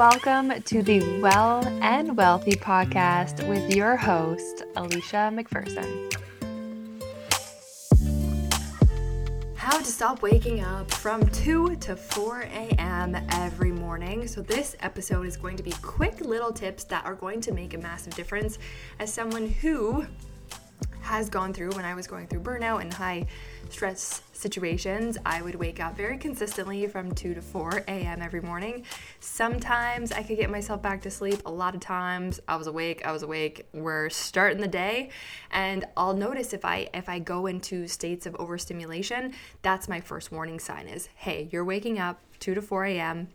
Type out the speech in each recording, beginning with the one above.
Welcome to the Well and Wealthy podcast with your host, Alicia McPherson. How to stop waking up from 2 to 4 a.m. every morning. So this episode is going to be quick little tips that are going to make a massive difference. As someone who has gone through, when I was going through burnout and high stress situations, I would wake up very consistently from 2 to 4 a.m. every morning. Sometimes I could get myself back to sleep. A lot of times I was awake. We're starting the day, and I'll notice if I go into states of overstimulation, that's my first warning sign is, hey, you're waking up 2 to 4 a.m.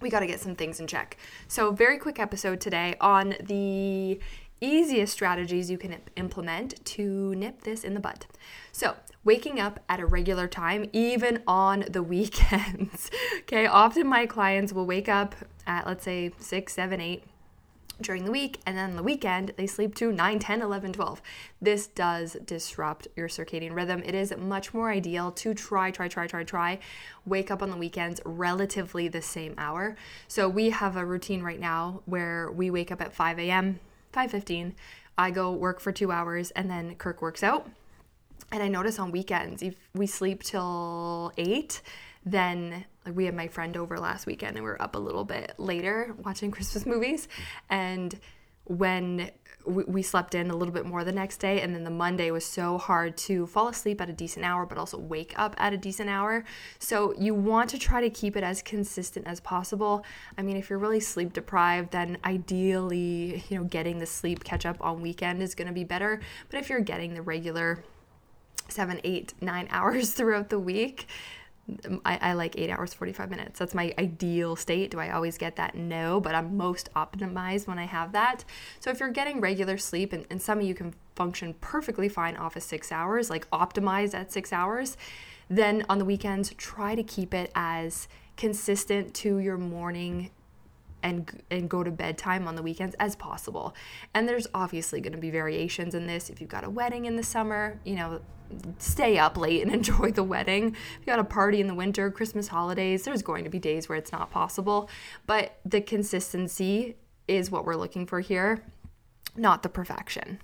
We got to get some things in check. So very quick episode today on the easiest strategies you can implement to nip this in the bud. So waking up at a regular time, even on the weekends. Okay, often my clients will wake up at, let's say, 6, 7, 8 during the week, and then on the weekend they sleep to 9, 10, 11, 12. This does disrupt your circadian rhythm. It is much more ideal to try, wake up on the weekends relatively the same hour. So we have a routine right now where we wake up at 5 a.m., 5:15, I go work for 2 hours, and then Kirk works out. And I notice on weekends, if we sleep till 8, then we had my friend over last weekend and we were up a little bit later watching Christmas movies. And when we slept in a little bit more the next day, and then the Monday was so hard to fall asleep at a decent hour but also wake up at a decent hour. So you want to try to keep it as consistent as possible. I mean, if you're really sleep deprived, then ideally, you know, getting the sleep catch up on weekend is going to be better. But if you're getting the regular 7, 8, 9 hours throughout the week, I like 8 hours, 45 minutes. That's my ideal state. Do I always get that? No, but I'm most optimized when I have that. So if you're getting regular sleep, and some of you can function perfectly fine off of 6 hours, like optimized at 6 hours, then on the weekends, try to keep it as consistent to your morning and go to bedtime on the weekends as possible. And there's obviously going to be variations in this. If you've got a wedding in the summer, you know, stay up late and enjoy the wedding. If you got a party in the winter, Christmas holidays, there's going to be days where it's not possible, but the consistency is what we're looking for here, not the perfection.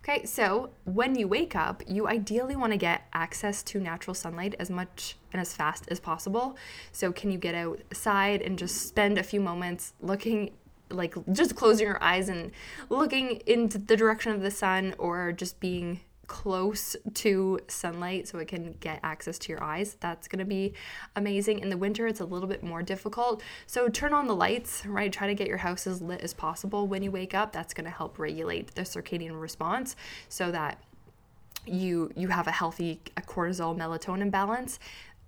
Okay, so when you wake up, you ideally want to get access to natural sunlight as much and as fast as possible. So can you get outside and just spend a few moments looking, like just closing your eyes and looking into the direction of the sun, or just being close to sunlight so it can get access to your eyes? That's going to be amazing. In the winter, it's a little bit more difficult. So turn on the lights, right? Try to get your house as lit as possible when you wake up. That's going to help regulate the circadian response so that you have a healthy cortisol melatonin balance.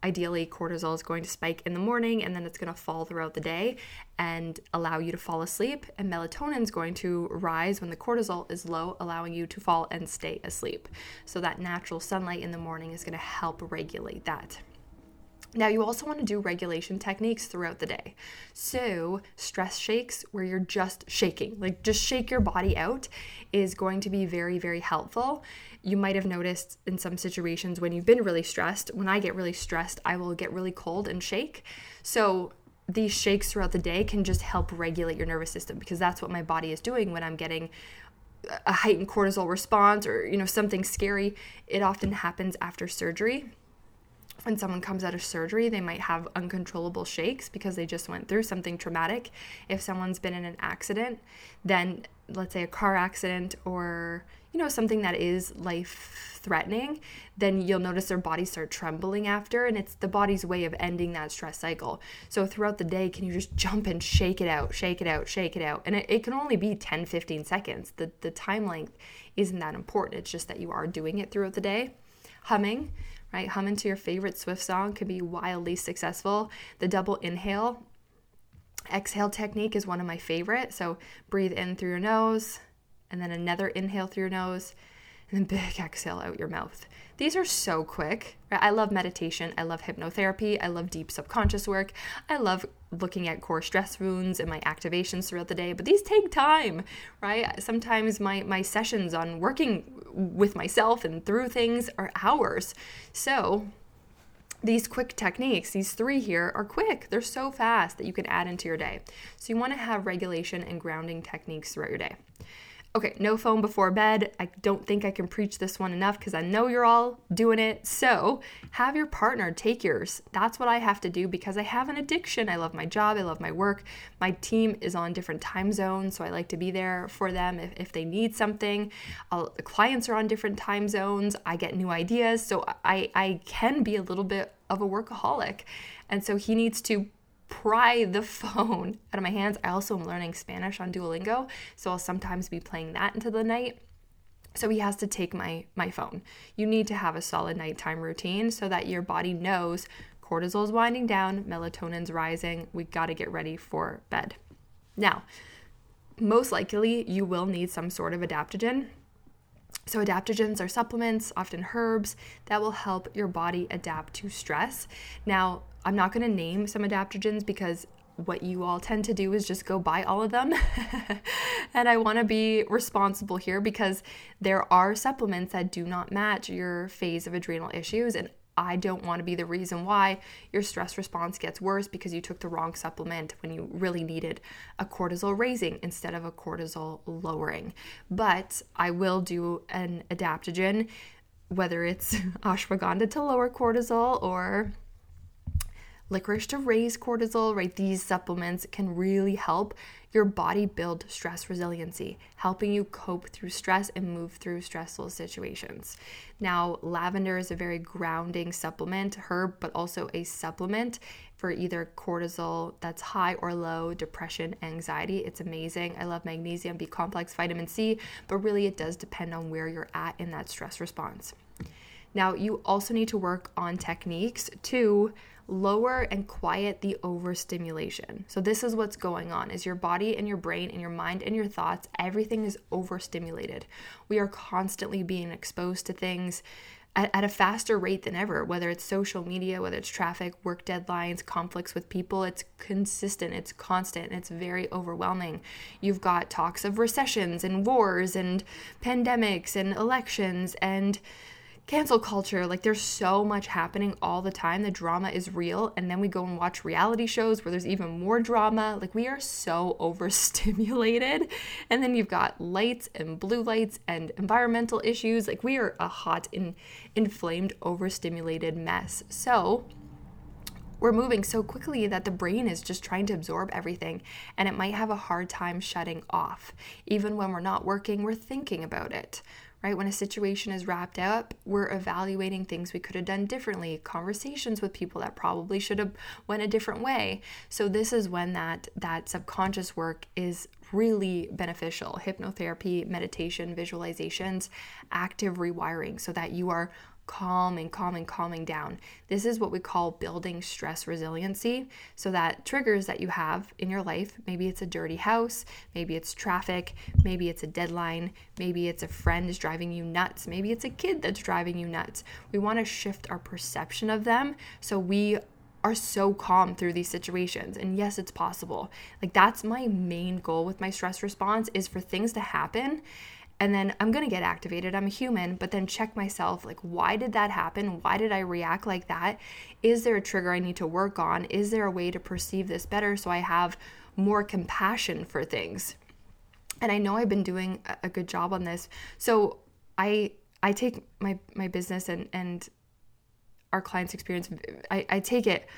Ideally, cortisol is going to spike in the morning, and then it's going to fall throughout the day and allow you to fall asleep. And melatonin is going to rise when the cortisol is low, allowing you to fall and stay asleep. So that natural sunlight in the morning is going to help regulate that. Now, you also want to do regulation techniques throughout the day. So stress shakes, where you're just shaking, like just shake your body out, is going to be very, very helpful. You might have noticed in some situations when you've been really stressed, when I get really stressed, I will get really cold and shake. So these shakes throughout the day can just help regulate your nervous system, because that's what my body is doing when I'm getting a heightened cortisol response, or, you know, something scary. It often happens after surgery. When someone comes out of surgery, they might have uncontrollable shakes because they just went through something traumatic. If someone's been in an accident, then let's say a car accident, or, you know, something that is life-threatening, then you'll notice their bodies start trembling after, and it's the body's way of ending that stress cycle. So throughout the day, can you just jump and shake it out? And it can only be 10, 15 seconds. The time length isn't that important. It's just that you are doing it throughout the day. Humming, right? Humming to your favorite Swift song can be wildly successful. The double inhale, exhale technique is one of my favorite. So breathe in through your nose, and then another inhale through your nose, and then big exhale out your mouth. These are so quick. Right? I love meditation. I love hypnotherapy. I love deep subconscious work. I love looking at core stress wounds and my activations throughout the day, but these take time, right? Sometimes my sessions on working with myself and through things are hours. So these quick techniques, these three here are quick. They're so fast that you can add into your day. So you want to have regulation and grounding techniques throughout your day. Okay, no phone before bed. I don't think I can preach this one enough because I know you're all doing it. So have your partner take yours. That's what I have to do because I have an addiction. I love my job. I love my work. My team is on different time zones, so I like to be there for them if they need something. The clients are on different time zones. I get new ideas. So I can be a little bit of a workaholic. And so he needs to pry the phone out of my hands. I also am learning Spanish on Duolingo, so I'll sometimes be playing that into the night. So he has to take my phone. You need to have a solid nighttime routine so that your body knows cortisol is winding down, melatonin's rising, we got to get ready for bed. Now, most likely you will need some sort of adaptogen. So adaptogens are supplements, often herbs, that will help your body adapt to stress. Now, I'm not going to name some adaptogens because what you all tend to do is just go buy all of them. And I want to be responsible here because there are supplements that do not match your phase of adrenal issues. And I don't want to be the reason why your stress response gets worse because you took the wrong supplement when you really needed a cortisol raising instead of a cortisol lowering. But I will do an adaptogen, whether it's ashwagandha to lower cortisol or licorice to raise cortisol, right? These supplements can really help your body build stress resiliency, helping you cope through stress and move through stressful situations. Now, lavender is a very grounding supplement, herb, but also a supplement for either cortisol that's high or low, depression, anxiety. It's amazing. I love magnesium, B complex, vitamin C, but really it does depend on where you're at in that stress response. Now, you also need to work on techniques to lower and quiet the overstimulation. So this is what's going on, is your body and your brain and your mind and your thoughts, everything is overstimulated. We are constantly being exposed to things at a faster rate than ever, whether it's social media, whether it's traffic, work deadlines, conflicts with people. It's consistent, it's constant, and it's very overwhelming. You've got talks of recessions and wars and pandemics and elections and cancel culture. Like, there's so much happening all the time. The drama is real. And then we go and watch reality shows where there's even more drama. Like, we are so overstimulated. And then you've got lights and blue lights and environmental issues. Like, we are a hot and inflamed, overstimulated mess. So we're moving so quickly that the brain is just trying to absorb everything, and it might have a hard time shutting off. Even when we're not working, we're thinking about it. Right? When a situation is wrapped up, we're evaluating things we could have done differently, conversations with people that probably should have went a different way. So this is when that subconscious work is really beneficial. Hypnotherapy, meditation, visualizations, active rewiring, so that you are calming down. This is what we call building stress resiliency, so that triggers that you have in your life, maybe it's a dirty house, maybe it's traffic, maybe it's a deadline, maybe it's a friend is driving you nuts, maybe it's a kid that's driving you nuts. We want to shift our perception of them so we are so calm through these situations. And yes, it's possible. Like, that's my main goal with my stress response, is for things to happen and then I'm going to get activated. I'm a human, but then check myself, like, why did that happen? Why did I react like that? Is there a trigger I need to work on? Is there a way to perceive this better so I have more compassion for things? And I know I've been doing a good job on this. So I take my business and our clients' experience, I take it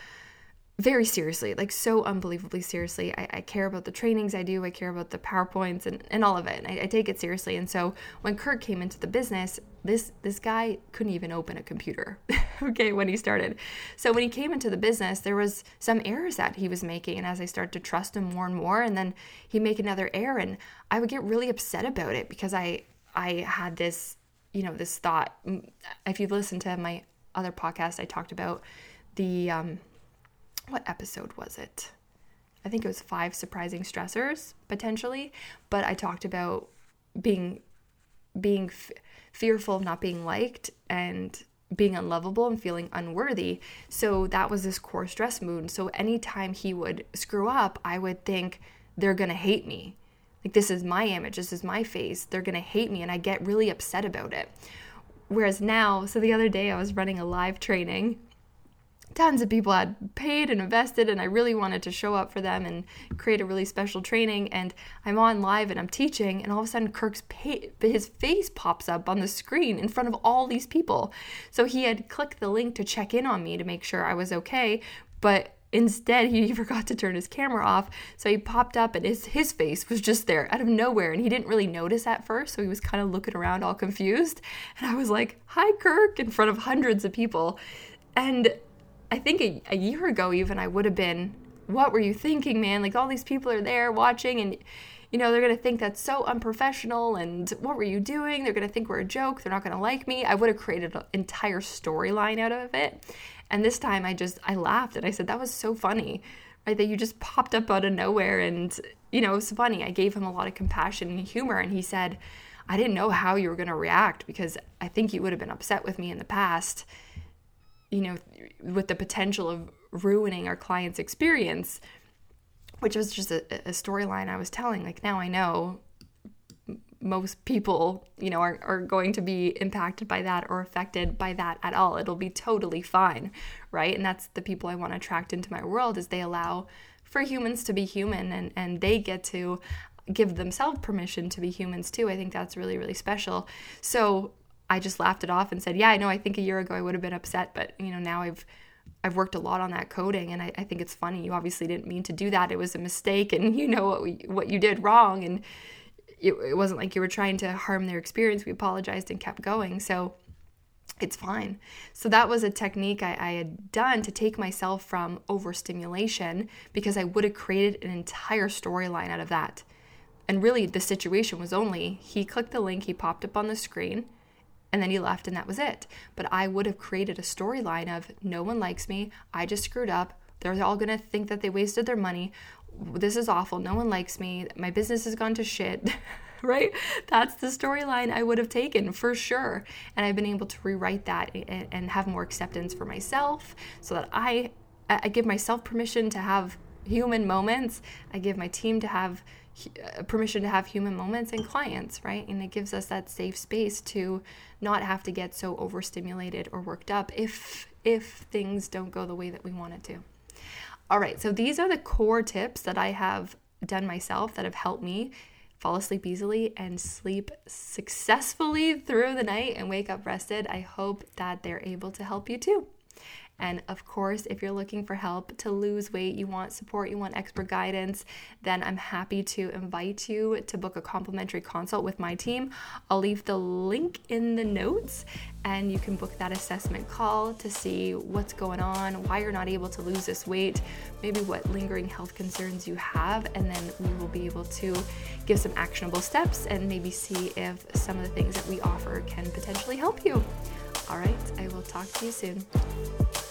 very seriously, like so unbelievably seriously. I care about the trainings I do. I care about the PowerPoints and all of it. And I take it seriously. And so when Kirk came into the business, this guy couldn't even open a computer, okay, when he started. So when he came into the business, there was some errors that he was making. And as I started to trust him more and more, and then he'd make another error, and I would get really upset about it because I had this, this thought. If you've listened to my other podcast, I talked about the what episode was it? I think it was 5 surprising stressors, potentially, but I talked about being fearful of not being liked and being unlovable and feeling unworthy. So that was this core stress mood. So anytime he would screw up, I would think, they're going to hate me. Like, this is my image. This is my face. They're going to hate me. And I get really upset about it. Whereas now, so the other day I was running a live training tons of people had paid and invested, and I really wanted to show up for them and create a really special training. And I'm on live and I'm teaching, and all of a sudden Kirk's his face pops up on the screen in front of all these people. So he had clicked the link to check in on me to make sure I was okay, but instead, he forgot to turn his camera off, so he popped up and his face was just there out of nowhere, and he didn't really notice at first, so he was kind of looking around all confused, and I was like, "Hi, Kirk," in front of hundreds of people. And I think a year ago even, I would have been, "What were you thinking, man? Like, all these people are there watching, and you know, they're going to think that's so unprofessional, and what were you doing? They're going to think we're a joke. They're not going to like me." I would have created an entire storyline out of it. And this time I laughed and I said, "That was so funny, right? That you just popped up out of nowhere." And, you know, it was funny. I gave him a lot of compassion and humor. And he said, "I didn't know how you were going to react, because I think you would have been upset with me in the past, you know, with the potential of ruining our client's experience," which was just a storyline I was telling. Like, now I know most people, you know, are going to be impacted by that or affected by that at all. It'll be totally fine, right? And that's the people I want to attract into my world, is they allow for humans to be human, and they get to give themselves permission to be humans too. I think that's really, really special. So I just laughed it off and said, "Yeah, I know, I think a year ago I would have been upset, but, you know, now I've worked a lot on that coding, and I think it's funny. You obviously didn't mean to do that. It was a mistake, and you know what you did wrong, and it wasn't like you were trying to harm their experience. We apologized and kept going, so it's fine." So that was a technique I had done to take myself from overstimulation, because I would have created an entire storyline out of that. And really, the situation was only, he clicked the link, he popped up on the screen, and then he left, and that was it. But I would have created a storyline of, "No one likes me, I just screwed up, they're all going to think that they wasted their money, this is awful, no one likes me, my business has gone to shit," right? That's the storyline I would have taken for sure. And I've been able to rewrite that and have more acceptance for myself, so that I give myself permission to have human moments, I give my team to have permission to have human moments, and clients, right? And it gives us that safe space to not have to get so overstimulated or worked up if things don't go the way that we want it to. All right, so these are the core tips that I have done myself that have helped me fall asleep easily and sleep successfully through the night and wake up rested. I hope that they're able to help you too. And of course, if you're looking for help to lose weight, you want support, you want expert guidance, then I'm happy to invite you to book a complimentary consult with my team. I'll leave the link in the notes, and you can book that assessment call to see what's going on, why you're not able to lose this weight, maybe what lingering health concerns you have, and then we will be able to give some actionable steps and maybe see if some of the things that we offer can potentially help you. All right, I will talk to you soon.